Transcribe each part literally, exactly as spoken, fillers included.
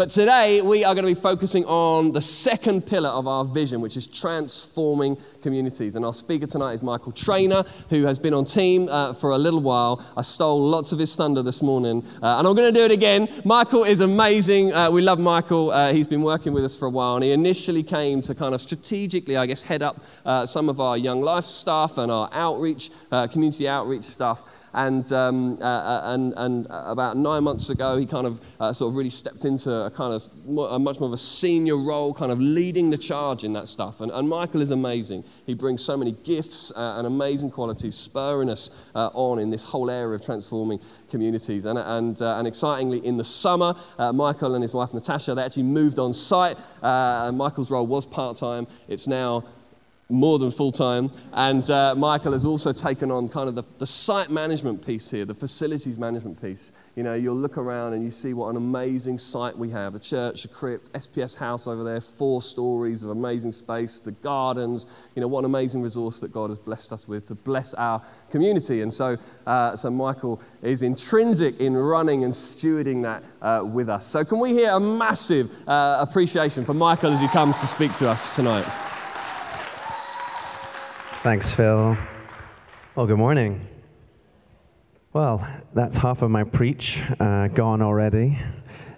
But today, we are going to be focusing on the second pillar of our vision, which is transforming communities. And our speaker tonight is Michael Trainer, who has been on team uh, for a little while. I stole lots of his thunder this morning, uh, and I'm going to do it again. Michael is amazing. Uh, we love Michael. Uh, he's been working with us for a while, and he initially came to kind of strategically, I guess, head up uh, some of our Young Life stuff and our outreach, uh, community outreach stuff. And um, uh, and and about nine months ago, he kind of uh, sort of really stepped into a kind of more, a much more of a senior role, kind of leading the charge in that stuff. And, and Michael is amazing. He brings so many gifts uh, and amazing qualities, spurring us uh, on in this whole area of transforming communities. And and uh, and excitingly, in the summer, uh, Michael and his wife Natasha, they actually moved on site. Uh, and Michael's role was part-time. It's now more than full-time, and uh, Michael has also taken on kind of the, the site management piece here, the facilities management piece. You know, you'll look around and you see what an amazing site we have, a church, a crypt, S P S house over there, four stories of amazing space, the gardens. You know, what an amazing resource that God has blessed us with to bless our community. And so, uh, so Michael is intrinsic in running and stewarding that uh, with us. So can we hear a massive uh, appreciation for Michael as he comes to speak to us tonight? Thanks, Phil. Well, good morning. Well, that's half of my preach uh, gone already.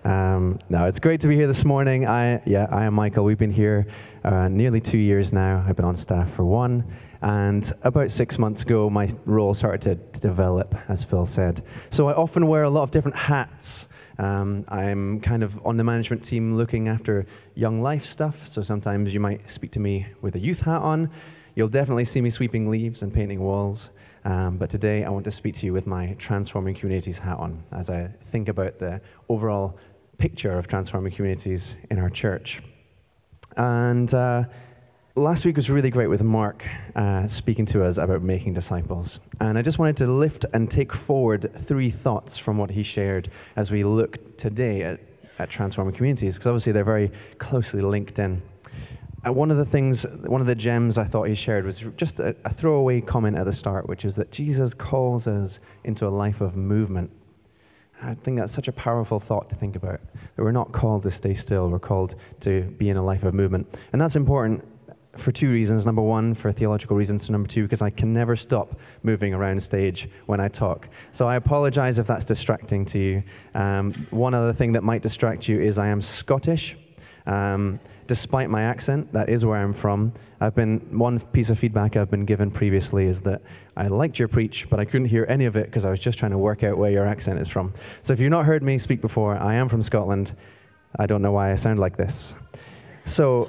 Um, no, it's great to be here this morning. I, yeah, I am Michael. We've been here uh, nearly two years now. I've been on staff for one. And about six months ago, my role started to, to develop, as Phil said. So I often wear a lot of different hats. Um, I'm kind of on the management team looking after Young Life stuff. So sometimes you might speak to me with a youth hat on. You'll definitely see me sweeping leaves and painting walls, um, but today I want to speak to you with my Transforming Communities hat on as I think about the overall picture of transforming communities in our church. And uh, last week was really great with Mark uh, speaking to us about making disciples. And I just wanted to lift and take forward three thoughts from what he shared as we look today at, at transforming communities, because obviously they're very closely linked in. Uh, one of the things, one of the gems I thought he shared was just a, a throwaway comment at the start, which is that Jesus calls us into a life of movement. And I think that's such a powerful thought to think about, that we're not called to stay still, we're called to be in a life of movement. And that's important for two reasons. Number one, for theological reasons, and number two, because I can never stop moving around stage when I talk. So I apologize if that's distracting to you. Um, one other thing that might distract you is I am Scottish. Um, despite my accent, that is where I'm from. I've been, one piece of feedback I've been given previously is that I liked your preach, but I couldn't hear any of it because I was just trying to work out where your accent is from. So if you've not heard me speak before, I am from Scotland. I don't know why I sound like this. So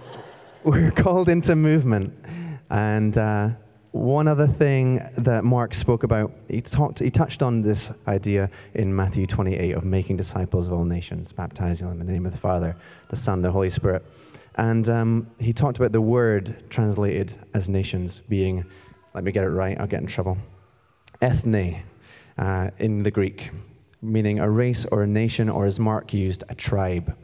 we're called into movement. And uh, one other thing that Mark spoke about, he talked, he touched on this idea in Matthew twenty-eight of making disciples of all nations, baptizing them in the name of the Father, the Son, the Holy Spirit. And um, he talked about the word translated as nations being, let me get it right, I'll get in trouble, ethne uh, in the Greek, meaning a race or a nation, or as Mark used, a tribe.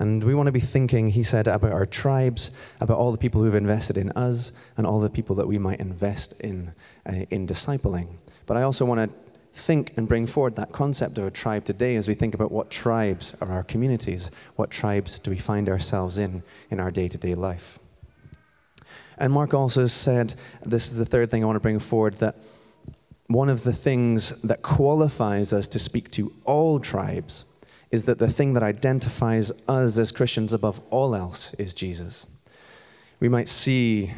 And we want to be thinking, he said, about our tribes, about all the people who've invested in us, and all the people that we might invest in uh, in discipling. But I also want to think and bring forward that concept of a tribe today as we think about what tribes are our communities, what tribes do we find ourselves in in our day-to-day life. And Mark also said, this is the third thing I want to bring forward, that one of the things that qualifies us to speak to all tribes is that the thing that identifies us as Christians above all else is Jesus. We might see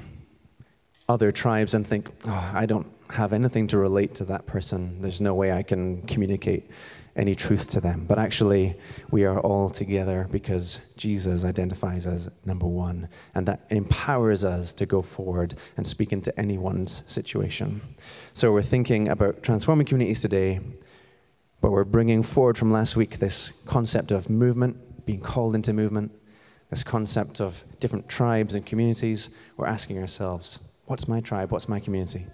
other tribes and think, oh, I don't have anything to relate to that person. There's no way I can communicate any truth to them. But actually, we are all together because Jesus identifies as number one, and that empowers us to go forward and speak into anyone's situation. So we're thinking about transforming communities today, but we're bringing forward from last week this concept of movement, being called into movement, this concept of different tribes and communities. We're asking ourselves, what's my tribe? What's my community?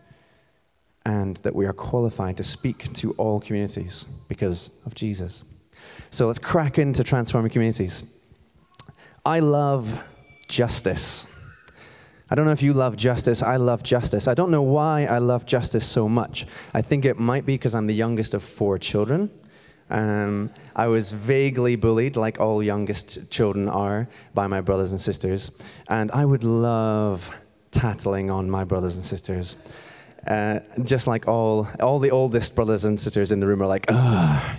And that we are qualified to speak to all communities because of Jesus. So let's crack into transforming communities. I love justice. I don't know if you love justice. I love justice. I don't know why I love justice so much. I think it might be because I'm the youngest of four children. Um, I was vaguely bullied, like all youngest children are, by my brothers and sisters. And I would love tattling on my brothers and sisters. Uh, just like all all the oldest brothers and sisters in the room are like, ugh,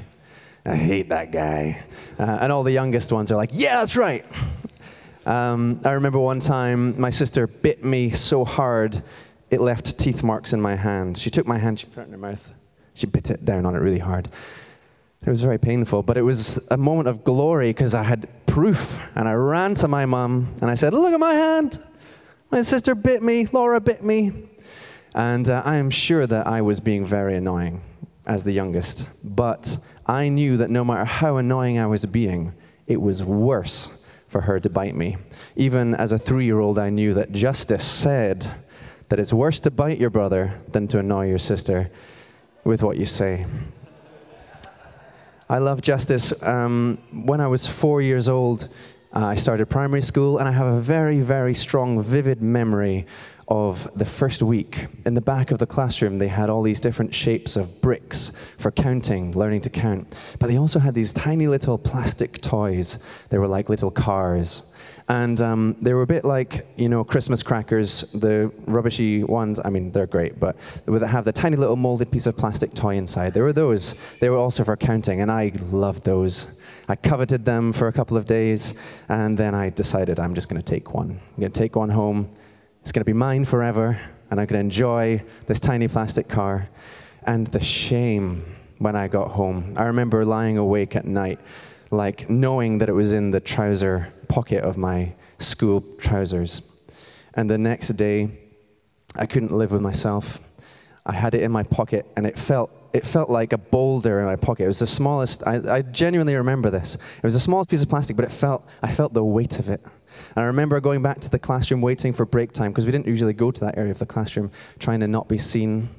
I hate that guy. Uh, and all the youngest ones are like, yeah, that's right. Um, I remember one time my sister bit me so hard it left teeth marks in my hand. She took my hand, she put it in her mouth. She bit it down on it really hard. It was very painful, but it was a moment of glory because I had proof. And I ran to my mum and I said, look at my hand. My sister bit me. Laura bit me. And uh, I am sure that I was being very annoying as the youngest. But I knew that no matter how annoying I was being, it was worse for her to bite me. Even as a three-year-old, I knew that justice said that it's worse to bite your brother than to annoy your sister with what you say. I love justice. Um, when I was four years old, uh, I started primary school, and I have a very, very strong, vivid memory of the first week. In the back of the classroom, they had all these different shapes of bricks for counting, learning to count. But they also had these tiny little plastic toys. They were like little cars. And um, they were a bit like, you know, Christmas crackers, the rubbishy ones. I mean, they're great, but that have the tiny little molded piece of plastic toy inside. There were those. They were also for counting, and I loved those. I coveted them for a couple of days, and then I decided I'm just going to take one. I'm going to take one home. It's going to be mine forever, and I'm going to enjoy this tiny plastic car. And the shame when I got home. I remember lying awake at night, like knowing that it was in the trouser pocket of my school trousers. And the next day, I couldn't live with myself. I had it in my pocket, and it felt it felt like a boulder in my pocket. It was the smallest. I, I genuinely remember this. It was the smallest piece of plastic, but it felt I felt the weight of it. And I remember going back to the classroom, waiting for break time, because we didn't usually go to that area of the classroom, trying to not be seen.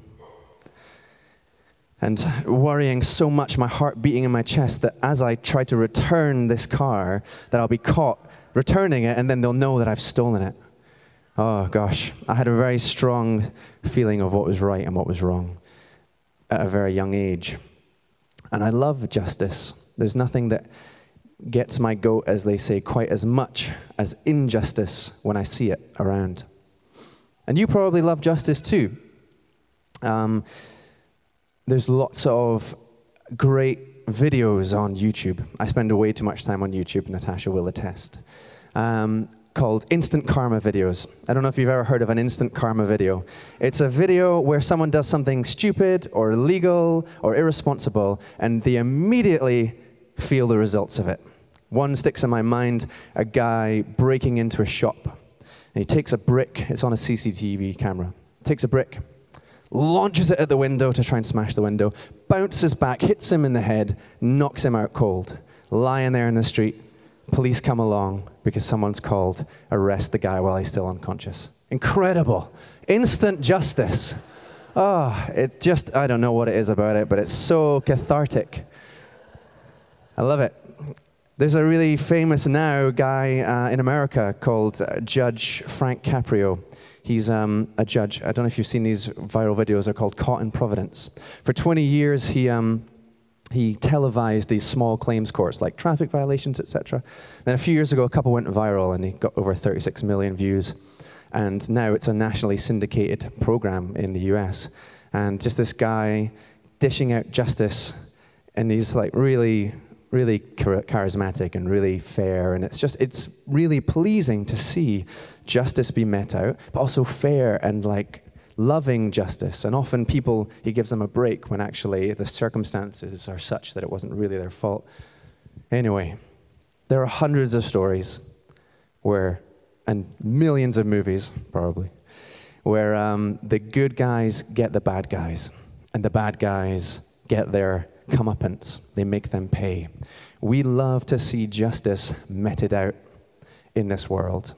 And worrying so much, my heart beating in my chest, that as I try to return this car, that I'll be caught returning it, and then they'll know that I've stolen it. Oh, gosh. I had a very strong feeling of what was right and what was wrong at a very young age. And I love justice. There's nothing that gets my goat, as they say, quite as much as injustice when I see it around. And you probably love justice too. Um, there's lots of great videos on YouTube. I spend way too much time on YouTube, Natasha will attest, um, called instant karma videos. I don't know if you've ever heard of an instant karma video. It's a video where someone does something stupid or illegal or irresponsible, and they immediately feel the results of it. One sticks in my mind, a guy breaking into a shop. And he takes a brick, it's on a C C T V camera, takes a brick, launches it at the window to try and smash the window, bounces back, hits him in the head, knocks him out cold. Lying there in the street, police come along because someone's called, arrest the guy while he's still unconscious. Incredible. Instant justice. Oh, it's just, I don't know what it is about it, but it's so cathartic. I love it. There's a really famous now guy uh, in America called uh, Judge Frank Caprio. He's um, a judge. I don't know if you've seen these viral videos. They're called Caught in Providence. For twenty years, he um, he televised these small claims courts, like traffic violations, et cetera. Then a few years ago, a couple went viral, and he got over thirty-six million views. And now it's a nationally syndicated program in the U S. And just this guy dishing out justice, and he's like really... really charismatic and really fair, and it's just, it's really pleasing to see justice be met out, but also fair and like loving justice. And often people, he gives them a break when actually the circumstances are such that it wasn't really their fault. Anyway, there are hundreds of stories where, and millions of movies probably, where um, the good guys get the bad guys, and the bad guys get their comeuppance. They make them pay. We love to see justice meted out in this world.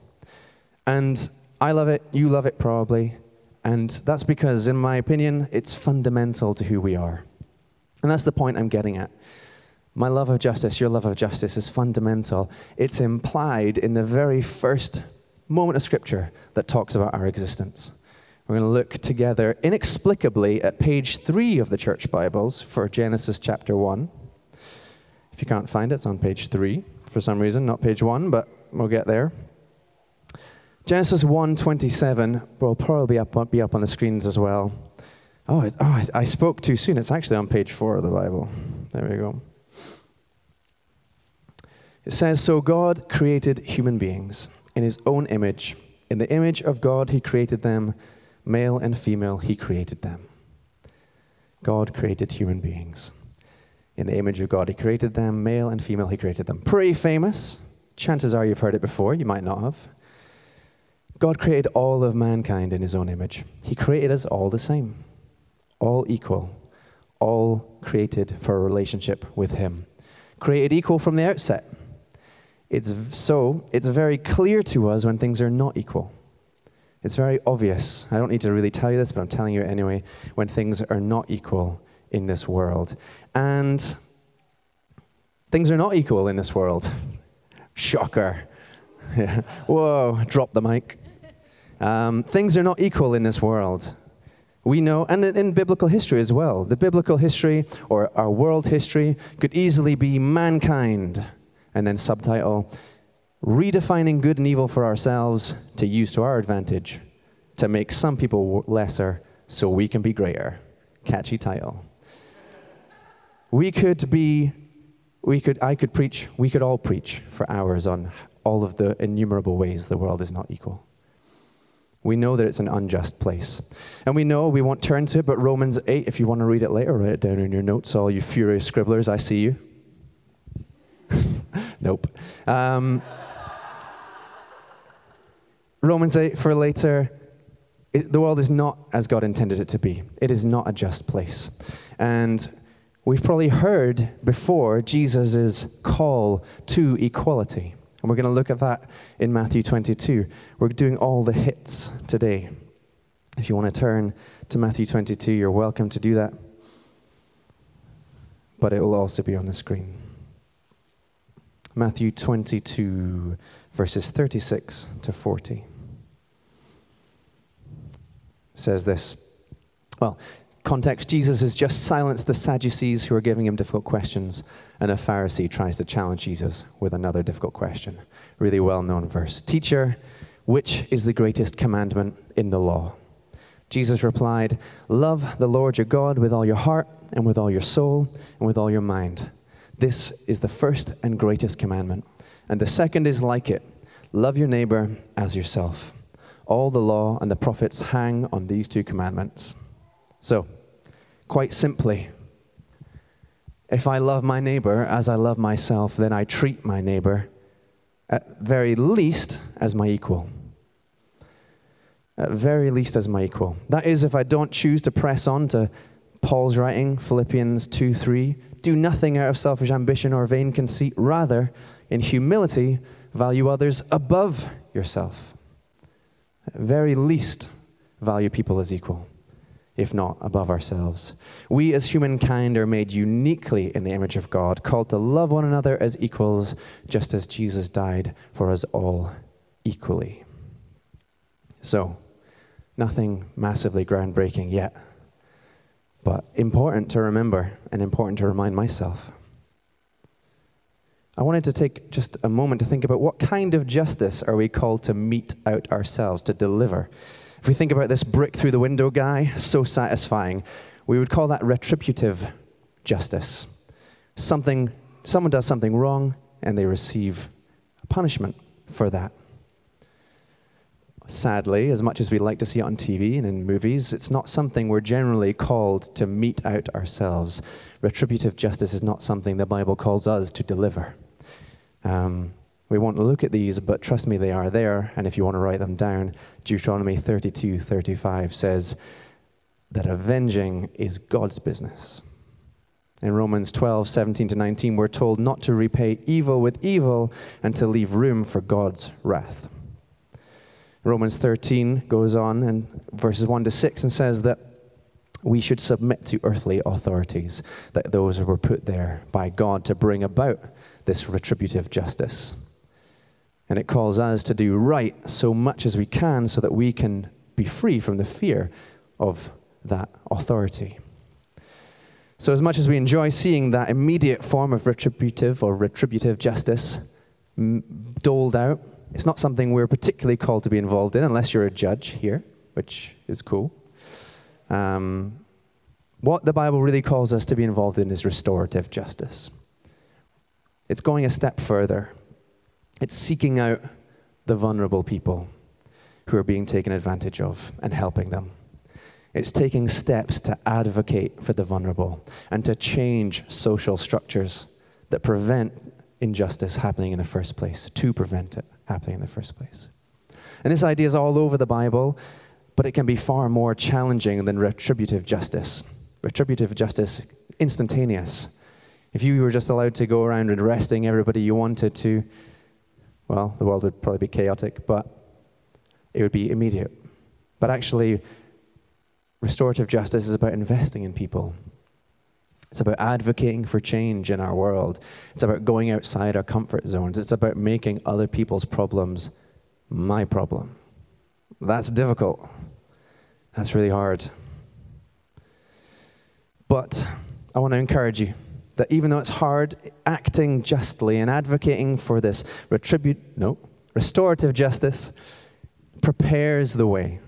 And I love it, you love it probably, and that's because, in my opinion, it's fundamental to who we are. And that's the point I'm getting at. My love of justice, your love of justice is fundamental. It's implied in the very first moment of Scripture that talks about our existence. We're going to look together inexplicably at page three of the Church Bibles for Genesis chapter one. If you can't find it, it's on page three for some reason, not page one, but we'll get there. Genesis one twenty-seven will probably be up, be up on the screens as well. Oh, it, oh I, I spoke too soon. It's actually on page four of the Bible. There we go. It says, so God created human beings in his own image. In the image of God, he created them. Male and female, he created them. God created human beings. In the image of God, he created them. Male and female, he created them. Pretty famous. Chances are you've heard it before. You might not have. God created all of mankind in his own image. He created us all the same, all equal, all created for a relationship with him. Created equal from the outset. It's so it's very clear to us when things are not equal. It's very obvious. I don't need to really tell you this, but I'm telling you anyway, when things are not equal in this world. And things are not equal in this world. Shocker. Yeah. Whoa, drop the mic. Um, things are not equal in this world. We know, and in biblical history as well, the biblical history or our world history could easily be mankind, and then subtitle, redefining good and evil for ourselves to use to our advantage, to make some people lesser so we can be greater. Catchy title. We could be, we could, I could preach, we could all preach for hours on all of the innumerable ways the world is not equal. We know that it's an unjust place. And we know we won't turn to it, but Romans eight, if you want to read it later, write it down in your notes, all you furious scribblers, I see you. Nope. Um, Romans eight for later, it, the world is not as God intended it to be. It is not a just place. And we've probably heard before Jesus' call to equality. And we're going to look at that in Matthew twenty-two. We're doing all the hits today. If you want to turn to Matthew twenty-two, you're welcome to do that. But it will also be on the screen. Matthew twenty-two, verses thirty-six to forty. Says this. Well, context, Jesus has just silenced the Sadducees who are giving him difficult questions. And a Pharisee tries to challenge Jesus with another difficult question. Really well-known verse. Teacher, which is the greatest commandment in the law? Jesus replied, love the Lord your God with all your heart and with all your soul and with all your mind. This is the first and greatest commandment. And the second is like it. Love your neighbor as yourself. All the law and the prophets hang on these two commandments. So, quite simply, if I love my neighbor as I love myself, then I treat my neighbor, at very least, as my equal. At very least, as my equal. That is, if I don't choose to press on to Paul's writing, Philippians two three, do nothing out of selfish ambition or vain conceit. Rather, in humility, value others above yourself. At very least, value people as equal, if not above ourselves. We as humankind are made uniquely in the image of God, called to love one another as equals, just as Jesus died for us all equally. So, nothing massively groundbreaking yet, but important to remember and important to remind myself. I wanted to take just a moment to think about what kind of justice are we called to mete out ourselves, to deliver. If we think about this brick through the window guy, so satisfying, we would call that retributive justice. Something, someone does something wrong, and they receive a punishment for that. Sadly, as much as we like to see it on T V and in movies, it's not something we're generally called to mete out ourselves. Retributive justice is not something the Bible calls us to deliver. Um, We won't look at these, but trust me, they are there. And if you want to write them down, Deuteronomy thirty-two thirty-five says that avenging is God's business. In Romans twelve seventeen to nineteen, we're told not to repay evil with evil and to leave room for God's wrath. Romans thirteen goes on in verses one to six and says that we should submit to earthly authorities, that those who were put there by God to bring about this retributive justice. And it calls us to do right so much as we can so that we can be free from the fear of that authority. So as much as we enjoy seeing that immediate form of retributive or retributive justice doled out, it's not something we're particularly called to be involved in unless you're a judge here, which is cool. Um, what the Bible really calls us to be involved in is restorative justice. It's going a step further. It's seeking out the vulnerable people who are being taken advantage of and helping them. It's taking steps to advocate for the vulnerable and to change social structures that prevent injustice happening in the first place, to prevent it happening in the first place. And this idea is all over the Bible, but it can be far more challenging than retributive justice. Retributive justice, instantaneous. If you were just allowed to go around arresting everybody you wanted to, well, the world would probably be chaotic, but it would be immediate. But actually, restorative justice is about investing in people. It's about advocating for change in our world. It's about going outside our comfort zones. It's about making other people's problems my problem. That's difficult. That's really hard. But I want to encourage you that even though it's hard, acting justly and advocating for this retributive, no, restorative justice prepares the way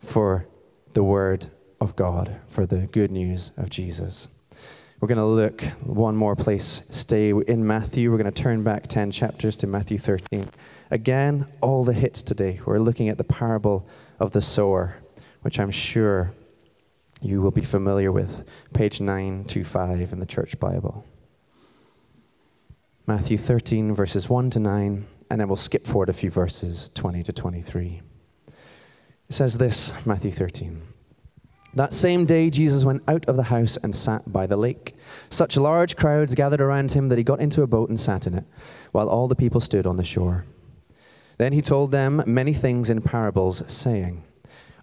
for the word of God, for the good news of Jesus. We're going to look one more place, stay in Matthew. We're going to turn back ten chapters to Matthew thirteen. Again, all the hits today. We're looking at the parable of the sower, which I'm sure you will be familiar with, page nine twenty-five in the Church Bible. Matthew thirteen, verses one to nine, and then we'll skip forward a few verses, twenty to twenty-three. It says this, Matthew thirteen. That same day Jesus went out of the house and sat by the lake. Such large crowds gathered around him that he got into a boat and sat in it, while all the people stood on the shore. Then he told them many things in parables, saying,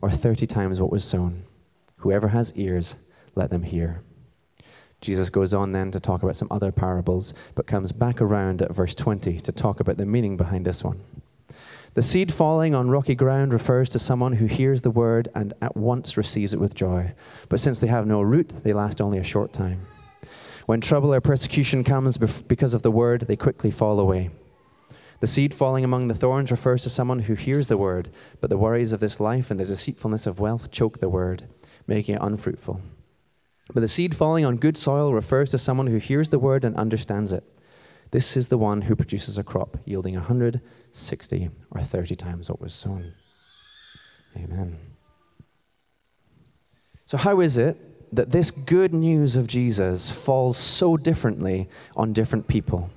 or thirty times what was sown. Whoever has ears, let them hear. Jesus goes on then to talk about some other parables, but comes back around at verse twenty to talk about the meaning behind this one. The seed falling on rocky ground refers to someone who hears the word and at once receives it with joy. But since they have no root, they last only a short time. When trouble or persecution comes because of the word, they quickly fall away. The seed falling among the thorns refers to someone who hears the word, but the worries of this life and the deceitfulness of wealth choke the word, making it unfruitful. But the seed falling on good soil refers to someone who hears the word and understands it. This is the one who produces a crop, yielding a hundred, sixty, or thirty times what was sown. Amen. So how is it that this good news of Jesus falls so differently on different people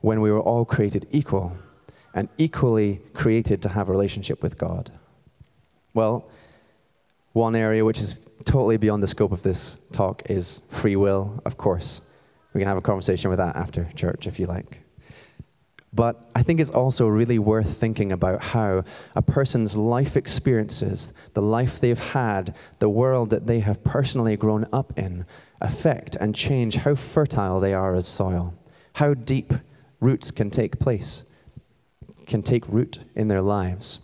when we were all created equal and equally created to have a relationship with God? Well, one area which is totally beyond the scope of this talk is free will, of course. We can have a conversation with that after church if you like. But I think it's also really worth thinking about how a person's life experiences, the life they've had, the world that they have personally grown up in, affect and change how fertile they are as soil, how deep roots can take place, can take root in their lives,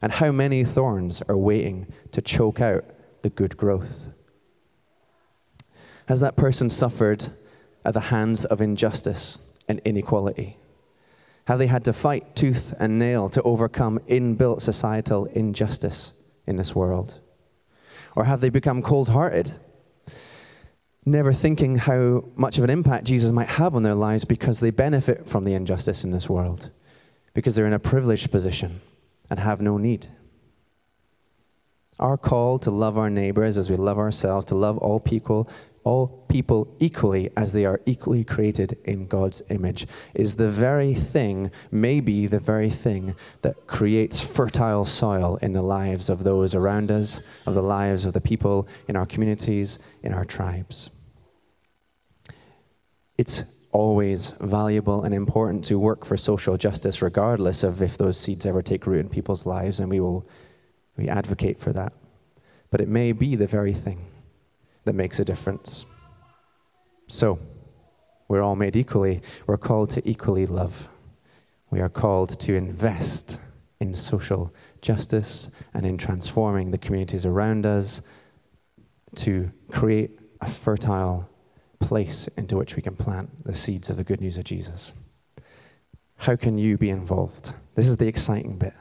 and how many thorns are waiting to choke out the good growth. Has that person suffered at the hands of injustice and inequality? Have they had to fight tooth and nail to overcome inbuilt societal injustice in this world? Or have they become cold-hearted, never thinking how much of an impact Jesus might have on their lives because they benefit from the injustice in this world, because they're in a privileged position and have no need? Our call to love our neighbors as we love ourselves, to love all people, all people equally as they are equally created in God's image, is the very thing, maybe the very thing, that creates fertile soil in the lives of those around us, of the lives of the people in our communities, in our tribes. it's always valuable and important to work for social justice, regardless of if those seeds ever take root in people's lives, and we will we advocate for that. But it may be the very thing that makes a difference. So, we're all made equally. We're called to equally love. We are called to invest in social justice and in transforming the communities around us to create a fertile place into which we can plant the seeds of the good news of Jesus. How can you be involved? This is the exciting bit.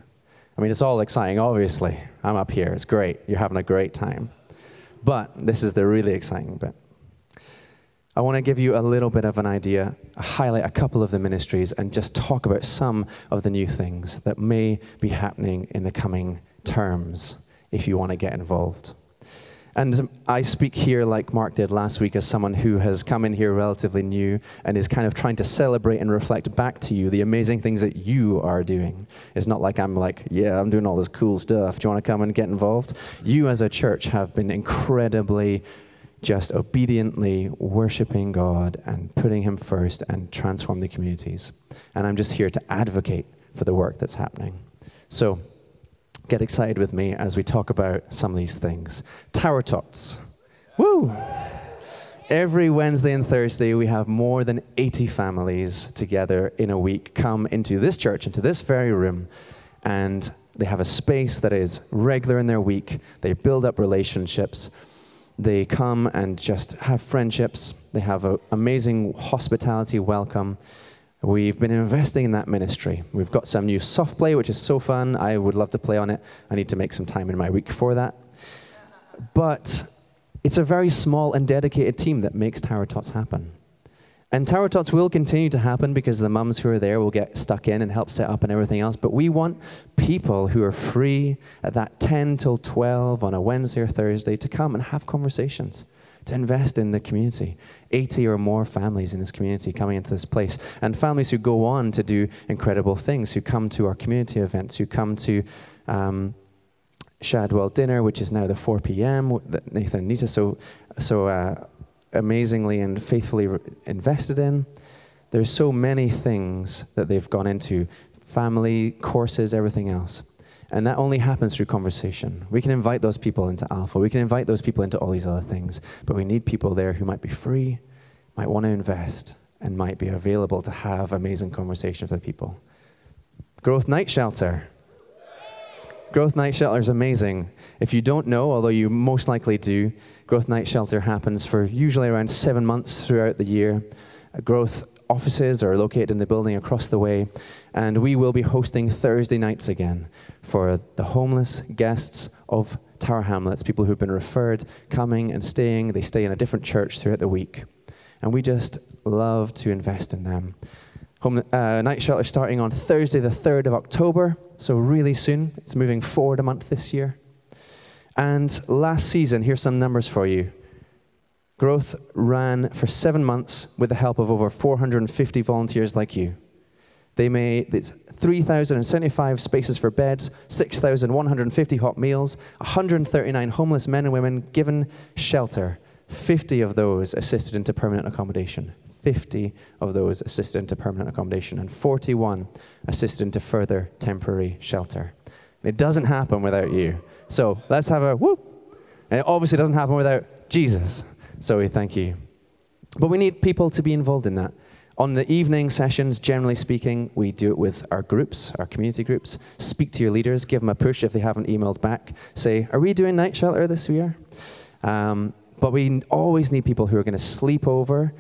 I mean, it's all exciting, obviously. I'm up here. It's great. You're having a great time. But this is the really exciting bit. I want to give you a little bit of an idea, highlight a couple of the ministries, and just talk about some of the new things that may be happening in the coming terms if you want to get involved. And I speak here, like Mark did last week, as someone who has come in here relatively new and is kind of trying to celebrate and reflect back to you the amazing things that you are doing. It's not like I'm like, yeah, I'm doing all this cool stuff. Do you want to come and get involved? You as a church have been incredibly just obediently worshiping God and putting him first and transform the communities. And I'm just here to advocate for the work that's happening. So get excited with me as we talk about some of these things. Tower Tots. Woo! Every Wednesday and Thursday, we have more than eighty families together in a week come into this church, into this very room, and they have a space that is regular in their week. They build up relationships. They come and just have friendships. They have an amazing hospitality welcome. We've been investing in that ministry. We've got some new soft play, which is so fun. I would love to play on it. I need to make some time in my week for that. But it's a very small and dedicated team that makes Tower Tots happen. And Tower Tots will continue to happen because the mums who are there will get stuck in and help set up and everything else. But we want people who are free at that ten till twelve on a Wednesday or Thursday to come and have conversations, to invest in the community. eighty or more families in this community coming into this place, and families who go on to do incredible things, who come to our community events, who come to um, Shadwell Dinner, which is now the four p.m. that Nathan and Nita so, so uh, amazingly and faithfully re- invested in. There's so many things that they've gone into. Family, courses, everything else. And that only happens through conversation. We can invite those people into Alpha. We can invite those people into all these other things. But we need people there who might be free, might want to invest, and might be available to have amazing conversations with people. Growth Night Shelter. Growth Night Shelter is amazing. If you don't know, although you most likely do, Growth Night Shelter happens for usually around seven months throughout the year. Growth offices are located in the building across the way, and we will be hosting Thursday nights again for the homeless guests of Tower Hamlets, people who've been referred, coming and staying. They stay in a different church throughout the week, and we just love to invest in them. Home, uh, night shelter starting on Thursday the third of October, so really soon. It's moving forward a month this year. And last season, here's some numbers for you. Growth ran for seven months with the help of over four hundred fifty volunteers like you. They made three thousand seventy-five spaces for beds, six thousand one hundred fifty hot meals, one hundred thirty-nine homeless men and women given shelter, fifty of those assisted into permanent accommodation, fifty of those assisted into permanent accommodation, and forty-one assisted into further temporary shelter. And it doesn't happen without you. So let's have a whoop. And it obviously doesn't happen without Jesus. So we thank you. But we need people to be involved in that. On the evening sessions, generally speaking, we do it with our groups, our community groups. Speak to your leaders, give them a push if they haven't emailed back. Say, are we doing night shelter this year? Um, but we always need people who are going to sleep over,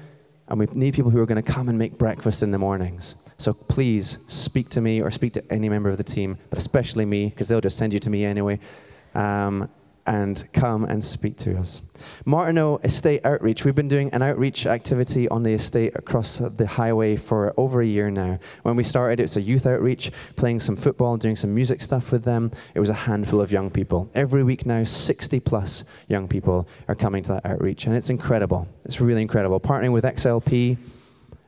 and we need people who are going to come and make breakfast in the mornings. So please speak to me or speak to any member of the team, but especially me, because they'll just send you to me anyway. Um, and come and speak to us. Martineau Estate Outreach. We've been doing an outreach activity on the estate across the highway for over a year now. When we started, it was a youth outreach, playing some football, doing some music stuff with them. It was a handful of young people. Every week now, sixty plus young people are coming to that outreach, and it's incredible. It's really incredible. Partnering with X L P,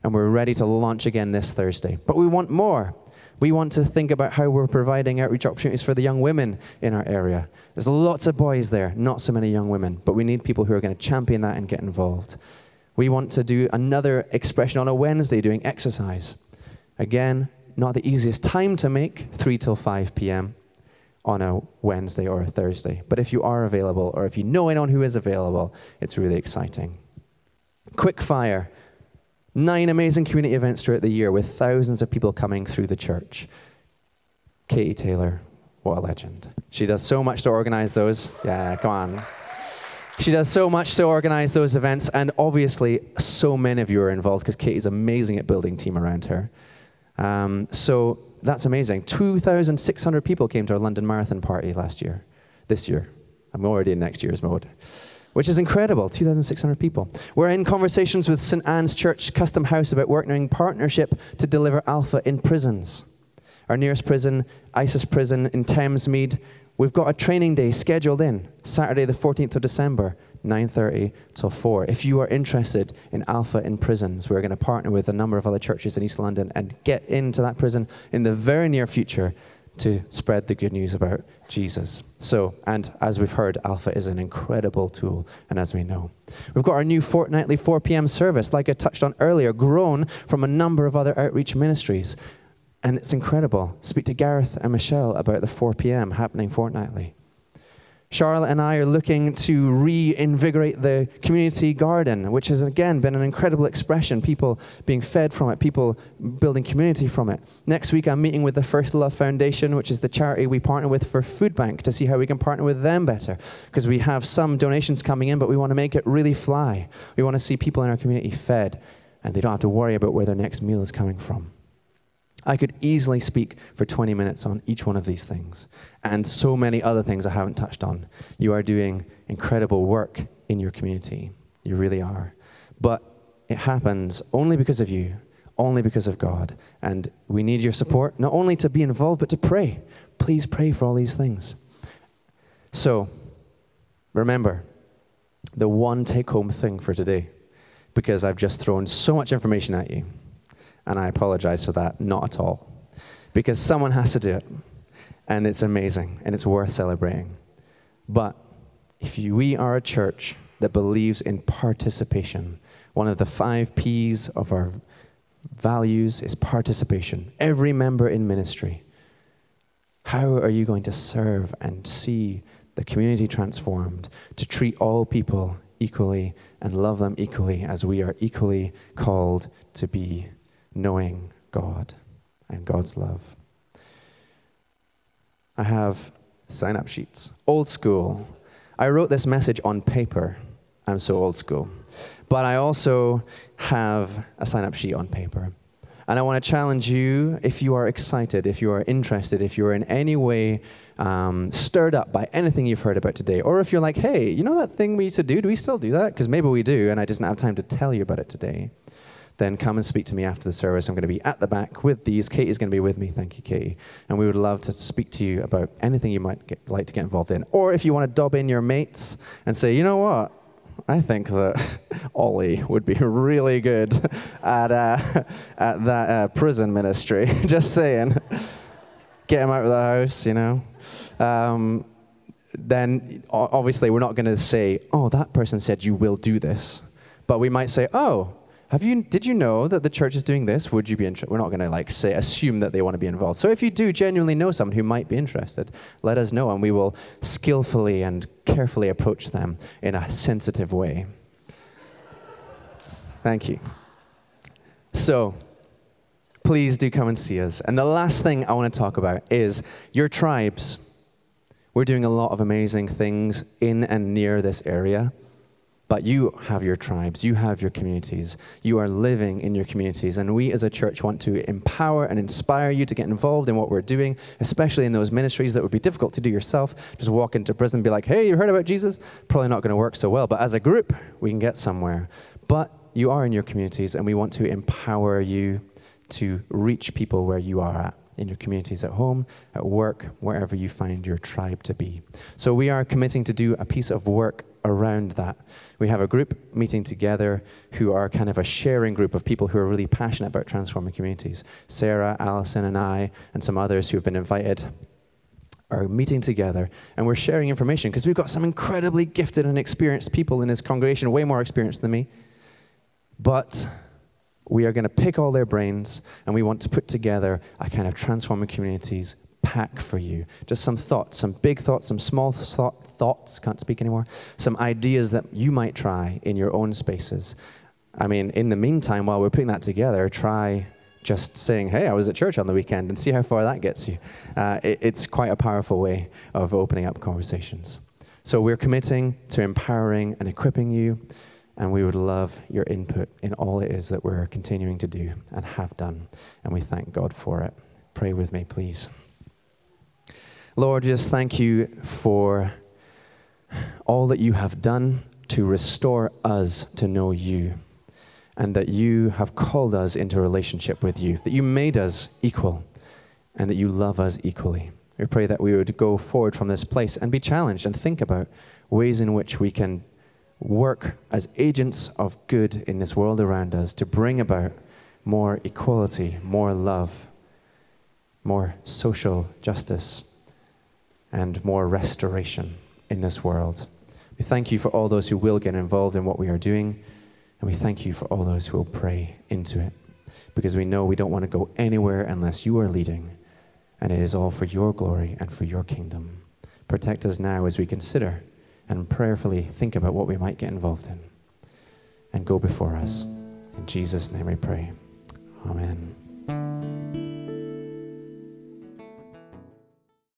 and we're ready to launch again this Thursday. But we want more. We want to think about how we're providing outreach opportunities for the young women in our area. There's lots of boys there, not so many young women, but we need people who are going to champion that and get involved. We want to do another expression on a Wednesday doing exercise. Again, not the easiest time to make, three till five p.m. on a Wednesday or a Thursday. But if you are available, or if you know anyone who is available, it's really exciting. Quick fire. Nine amazing community events throughout the year with thousands of people coming through the church. Katie Taylor, what a legend. She does so much to organize those. Yeah, come on. She does so much to organize those events, and obviously so many of you are involved because Katie's amazing at building team around her. Um, so that's amazing. two thousand six hundred people came to our London Marathon party last year. This year. I'm already in next year's mode. Which is incredible, two thousand six hundred people. We're in conversations with Saint Anne's Church Custom House about working in partnership to deliver Alpha in prisons. Our nearest prison, ISIS Prison in Thamesmead. We've got a training day scheduled in, Saturday the fourteenth of December, nine thirty till four. If you are interested in Alpha in prisons, we're going to partner with a number of other churches in East London and get into that prison in the very near future to spread the good news about Jesus. So, and as we've heard, Alpha is an incredible tool, and as we know. We've got our new fortnightly four p.m. service, like I touched on earlier, grown from a number of other outreach ministries. And it's incredible. Speak to Gareth and Michelle about the four p.m. happening fortnightly. Charlotte and I are looking to reinvigorate the community garden, which has, again, been an incredible expression, people being fed from it, people building community from it. Next week, I'm meeting with the First Love Foundation, which is the charity we partner with for Food Bank, to see how we can partner with them better, because we have some donations coming in, but we want to make it really fly. We want to see people in our community fed, and they don't have to worry about where their next meal is coming from. I could easily speak for twenty minutes on each one of these things, and so many other things I haven't touched on. You are doing incredible work in your community. You really are. But it happens only because of you, only because of God. And we need your support, not only to be involved, but to pray. Please pray for all these things. So, remember, the one take-home thing for today, because I've just thrown so much information at you. And I apologize for that, not at all. Because someone has to do it. And it's amazing. And it's worth celebrating. But if you, we are a church that believes in participation. One of the five P's of our values is participation. Every member in ministry. How are you going to serve and see the community transformed to treat all people equally and love them equally as we are equally called to be? Knowing God and God's love. I have sign-up sheets. Old school. I wrote this message on paper. I'm so old school. But I also have a sign-up sheet on paper. And I want to challenge you, if you are excited, if you are interested, if you're in any way um, stirred up by anything you've heard about today, or if you're like, hey, you know that thing we used to do? Do we still do that? Because maybe we do, and I just didn't have time to tell you about it today. Then come and speak to me after the service. I'm going to be at the back with these. Katie's going to be with me. Thank you, Katie. And we would love to speak to you about anything you might get, like to get involved in. Or if you want to dob in your mates and say, you know what? I think that Ollie would be really good at, uh, at that uh, prison ministry. Just saying. Get him out of the house, you know. Um, then obviously we're not going to say, oh, that person said you will do this. But we might say, oh, Have you? Did you know that the church is doing this? Would you be interested? We're not going to like say assume that they want to be involved. So if you do genuinely know someone who might be interested, let us know, and we will skillfully and carefully approach them in a sensitive way. Thank you. So, please do come and see us. And the last thing I want to talk about is your tribes. We're doing a lot of amazing things in and near this area. But you have your tribes, you have your communities, you are living in your communities, and we as a church want to empower and inspire you to get involved in what we're doing, especially in those ministries that would be difficult to do yourself. Just walk into prison and be like, hey, you heard about Jesus? Probably not going to work so well, but as a group, we can get somewhere. But you are in your communities, and we want to empower you to reach people where you are at. In your communities, at home, at work, wherever you find your tribe to be. So we are committing to do a piece of work around that. We have a group meeting together who are kind of a sharing group of people who are really passionate about transforming communities. Sarah, Allison, and I, and some others who have been invited, are meeting together, and we're sharing information because we've got some incredibly gifted and experienced people in this congregation, way more experienced than me, But we are going to pick all their brains, and we want to put together a kind of transforming communities pack for you. Just some thoughts, some big thoughts, some small thought, thoughts, can't speak anymore, some ideas that you might try in your own spaces. I mean, in the meantime, while we're putting that together, try just saying, hey, I was at church on the weekend, and see how far that gets you. Uh, it, it's quite a powerful way of opening up conversations. So we're committing to empowering and equipping you, and we would love your input in all it is that we're continuing to do and have done, and we thank God for it. Pray with me, please. Lord, just thank you for all that you have done to restore us to know you, and that you have called us into a relationship with you, that you made us equal, and that you love us equally. We pray that we would go forward from this place and be challenged and think about ways in which we can work as agents of good in this world around us to bring about more equality, more love, more social justice, and more restoration in this world. We thank you for all those who will get involved in what we are doing, and we thank you for all those who will pray into it, because we know we don't want to go anywhere unless you are leading, and it is all for your glory and for your kingdom. Protect us now as we consider and prayerfully think about what we might get involved in, and go before us. In Jesus' name we pray. Amen.